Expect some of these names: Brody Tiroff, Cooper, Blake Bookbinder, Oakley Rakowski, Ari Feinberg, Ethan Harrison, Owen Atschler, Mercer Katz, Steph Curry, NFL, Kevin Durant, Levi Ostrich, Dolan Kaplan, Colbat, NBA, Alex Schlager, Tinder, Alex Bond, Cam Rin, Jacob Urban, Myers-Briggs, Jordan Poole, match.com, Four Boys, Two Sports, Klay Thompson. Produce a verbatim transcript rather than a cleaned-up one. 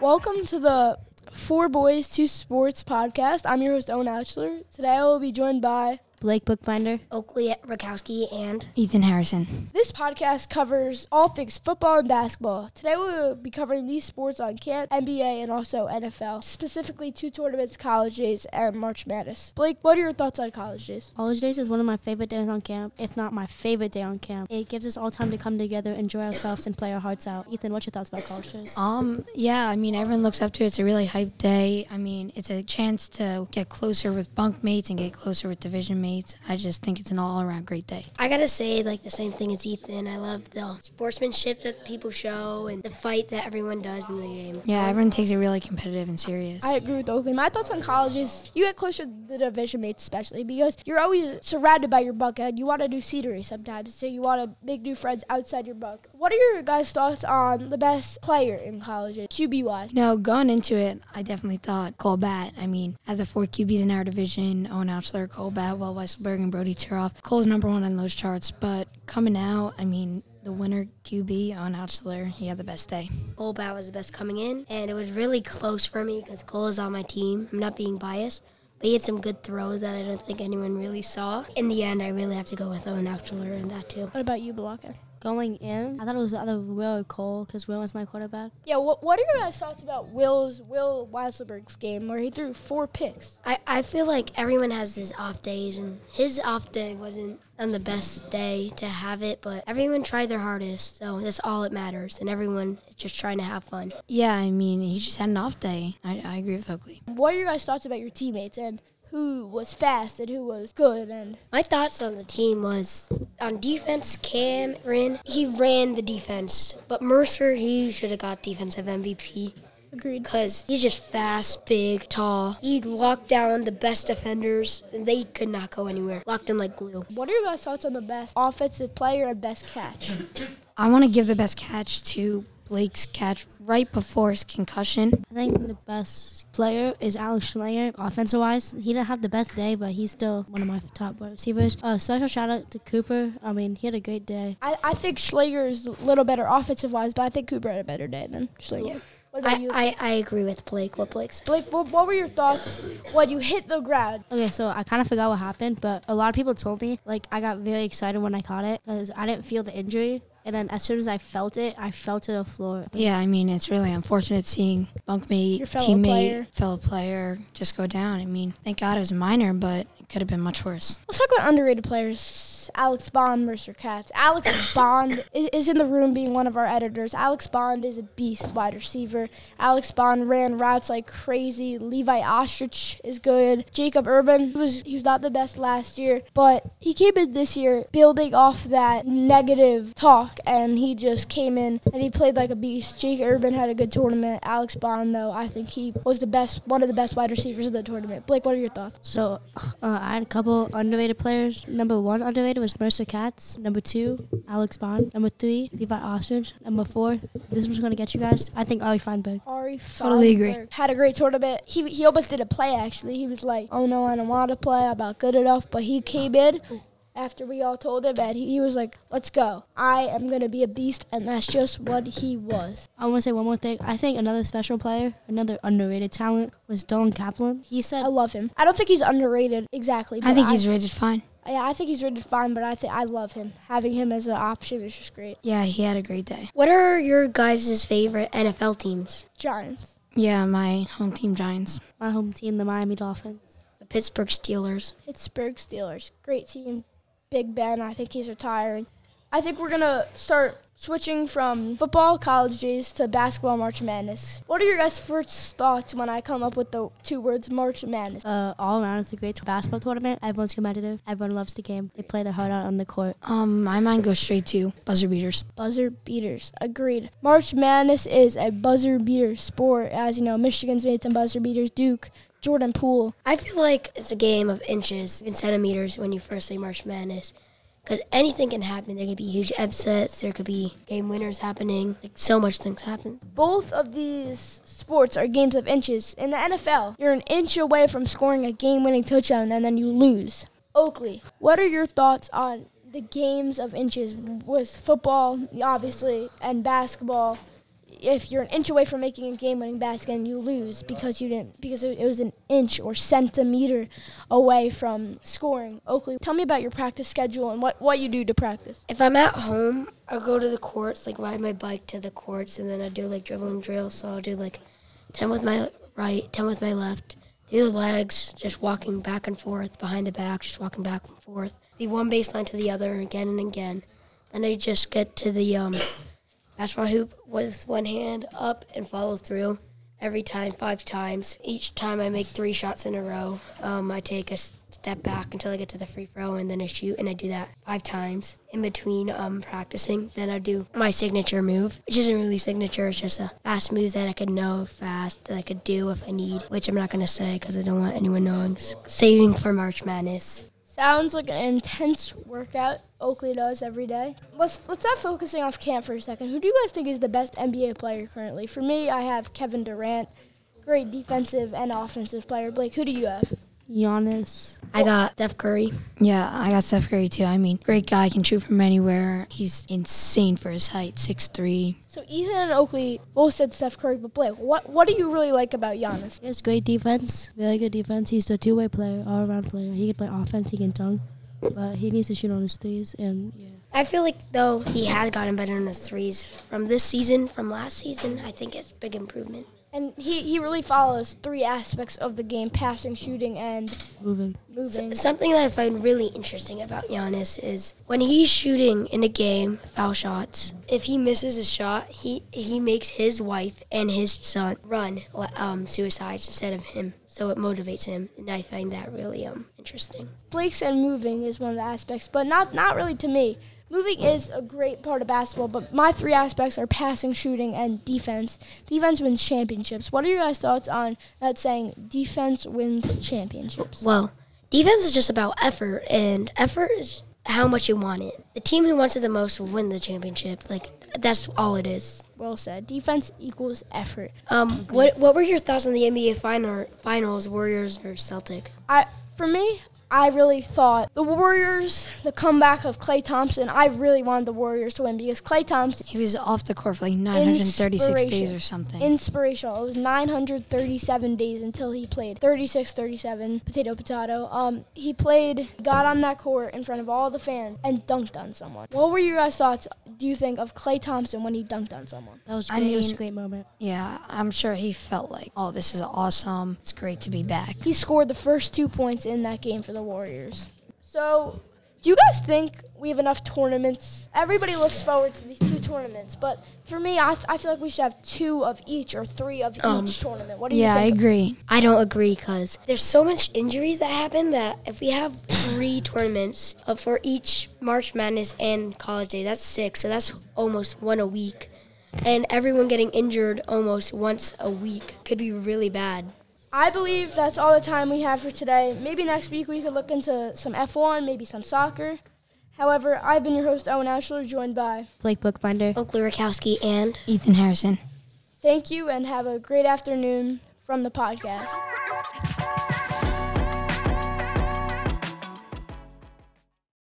Welcome to the Four Boys, Two Sports podcast. I'm your host, Owen Atschler. Today I will be joined by Blake Bookbinder, Oakley Rakowski, and Ethan Harrison. This podcast covers all things football and basketball. Today we will be covering these sports on camp, N B A, and also N F L, specifically two tournaments, College Days and March Madness. Blake, what are your thoughts on College Days? College Days is one of my favorite days on camp, if not my favorite day on camp. It gives us all time to come together, enjoy ourselves, and play our hearts out. Ethan, what's your thoughts about College Days? Um, yeah, I mean, everyone looks up to it. It's a really hyped day. I mean, it's a chance to get closer with bunk mates and get closer with division mates. I just think it's an all-around great day. I gotta say, like, the same thing as Ethan. I love the sportsmanship that people show and the fight that everyone does in the game. Yeah, everyone takes it really competitive and serious. I agree with Oakley. My thoughts on college is you get closer to the division mates, especially because you're always surrounded by your buckhead. You want to do scenery sometimes, so you want to make new friends outside your buck. What are your guys' thoughts on the best player in college, Q B-wise? You know, going into it, I definitely thought Colbat. I mean, as the four Q Bs in our division, Owen Atschler, Colbat, Will Weisselberg, and Brody Tiroff. Cole's number one on those charts, but coming out, I mean, the winner Q B on Atschler, he had the best day. Colbat was the best coming in, and it was really close for me because Cole is on my team. I'm not being biased, but he had some good throws that I don't think anyone really saw. In the end, I really have to go with Owen Atschler in that too. What about you, Balaka? Going in, I thought it was either Will or Cole because Will was my quarterback. Yeah, what what are your guys' thoughts about Will's Will Weisselberg's game where he threw four picks? I, I feel like everyone has his off days, and his off day wasn't on the best day to have it, but everyone tried their hardest, so that's all that matters, and everyone is just trying to have fun. Yeah, I mean, he just had an off day. I, I agree with Oakley. What are your guys' thoughts about your teammates and who was fast and who was good? And my thoughts on the team was, on defense, Cam Rin, he ran the defense. But Mercer, he should have got defensive M V P. Agreed. Because he's just fast, big, tall. He locked down the best defenders, and they could not go anywhere. Locked in like glue. What are your guys' thoughts on the best offensive player and best catch? I want to give the best catch to Blake's catch right before his concussion. I think the best player is Alex Schlager, offensive-wise. He didn't have the best day, but he's still one of my top receivers. Uh, special shout-out to Cooper. I mean, he had a great day. I, I think Schlager is a little better offensive-wise, but I think Cooper had a better day than Schlager. What about I, you? I, I agree with Blake, what Blake said. Blake, what, what were your thoughts when you hit the ground? Okay, so I kind of forgot what happened, but a lot of people told me, like, I got very excited when I caught it because I didn't feel the injury. And then as soon as I felt it, I fell to the floor. Yeah, I mean, it's really unfortunate seeing bunkmate, fellow teammate, player. fellow player just go down. I mean, thank God it was minor, but it could have been much worse. Let's talk about underrated players. Alex Bond, Mercer Katz. Alex Bond is, is in the room being one of our editors. Alex Bond is a beast wide receiver. Alex Bond ran routes like crazy. Levi Ostrich is good. Jacob Urban, he was, he was not the best last year, but he came in this year building off that negative talk. And he just came in and he played like a beast. Jake Urban had a good tournament. Alex Bond, though, I think he was the best, one of the best wide receivers of the tournament. Blake, what are your thoughts? So uh, I had a couple underrated players. Number one underrated was Mercer Katz. Number two, Alex Bond. Number three, Levi Ostrich. Number four, this one's going to get you guys, I think Ari Feinberg. Ari Feinberg. Totally agree. Had a great tournament. He he almost did a play, actually. He was like, oh, no, I don't want to play. I'm not good enough. But he came in. After we all told him, and he, he was like, let's go. I am going to be a beast, and that's just what he was. I want to say one more thing. I think another special player, another underrated talent, was Dolan Kaplan. He said, I love him. I don't think he's underrated exactly. But I think I, he's rated fine. Yeah, I think he's rated fine, but I think I love him. Having him as an option is just great. Yeah, he had a great day. What are your guys' favorite N F L teams? Giants. Yeah, my home team, Giants. My home team, the Miami Dolphins. The Pittsburgh Steelers. Pittsburgh Steelers. Great team. Big Ben, I think he's retiring. I think we're going to start switching from football, College Days, to basketball, March Madness. What are your guys' first thoughts when I come up with the two words, March Madness? Uh, all around, it's a great basketball tournament. Everyone's competitive. Everyone loves the game. They play their heart out on the court. Um, my mind goes straight to buzzer beaters. Buzzer beaters. Agreed. March Madness is a buzzer beater sport. As you know, Michigan's made some buzzer beaters. Duke. Jordan Poole. I feel like it's a game of inches and centimeters when you first say March Madness, because anything can happen. There could be huge upsets. There could be game winners happening. Like, so much things happen. Both of these sports are games of inches. In the N F L, you're an inch away from scoring a game-winning touchdown, and then you lose. Oakley, what are your thoughts on the games of inches with football, obviously, and basketball. If you're an inch away from making a game-winning basket and you lose because you didn't, because it was an inch or centimeter away from scoring. Oakley, tell me about your practice schedule and what, what you do to practice. If I'm at home, I'll go to the courts, like ride my bike to the courts, and then I do like dribbling drills. So I'll do like ten with my right, ten with my left, do the legs, just walking back and forth, behind the back, just walking back and forth. The one baseline to the other again and again. Then I just get to the... um. basketball hoop with one hand up and follow through every time, five times. Each time I make three shots in a row, um, I take a step back until I get to the free throw, and then I shoot, and I do that five times. In between um, practicing, then I do my signature move, which isn't really signature, it's just a fast move that I could know fast, that I could do if I need, which I'm not going to say because I don't want anyone knowing. Saving for March Madness. Sounds like an intense workout Oakley does every day. Let's let's stop focusing off camp for a second. Who do you guys think is the best N B A player currently? For me, I have Kevin Durant, great defensive and offensive player. Blake, who do you have? Giannis. I got Steph Curry. Yeah, I got Steph Curry too. I mean, great guy, can shoot from anywhere. He's insane for his height, six three. So Ethan and Oakley both said Steph Curry, but Blake, what, what do you really like about Giannis? He has great defense, really good defense. He's a two-way player, all-around player. He can play offense, he can dunk, but he needs to shoot on his threes. And yeah. I feel like, though, he has gotten better on his threes. From this season, from last season, I think it's a big improvement. And he, he really follows three aspects of the game, passing, shooting, and moving. moving. S- something that I find really interesting about Giannis is when he's shooting in a game, foul shots, if he misses a shot, he, he makes his wife and his son run um, suicides instead of him. So it motivates him, and I find that really um interesting. Blake's and moving is one of the aspects, but not not really to me. Moving is a great part of basketball, but my three aspects are passing, shooting, and defense. Defense wins championships. What are your guys' thoughts on that saying, defense wins championships? Well, defense is just about effort, and effort is how much you want it. The team who wants it the most will win the championship. Like, that's all it is. Well said. Defense equals effort. Um, okay. What what were your thoughts on the N B A final, finals, Warriors versus Celtic? I For me... I really thought the Warriors, the comeback of Klay Thompson, I really wanted the Warriors to win because Klay Thompson... He was off the court for like nine hundred thirty-six days or something. Inspirational. It was nine hundred thirty-seven days until he played. thirty-six, thirty-seven, potato, potato. Um, He played, got on that court in front of all the fans and dunked on someone. What were your guys' thoughts, do you think, of Klay Thompson when he dunked on someone? That was great. I mean, it was a great moment. Yeah, I'm sure he felt like, oh, this is awesome. It's great to be back. He scored the first two points in that game for the Warriors. So, do you guys think we have enough tournaments? Everybody looks forward to these two tournaments, but for me, I, th- I feel like we should have two of each or three of um, each tournament. What do yeah, you think? Yeah, I agree. I don't agree because there's so much injuries that happen that if we have three tournaments uh, for each March Madness and College Day, that's six, so that's almost one a week. And everyone getting injured almost once a week could be really bad. I believe that's all the time we have for today. Maybe next week we could look into some F one, maybe some soccer. However, I've been your host, Owen Atschler, joined by Blake Bookbinder, Oakley Rakowski, and Ethan Harrison. Thank you, and have a great afternoon from the podcast.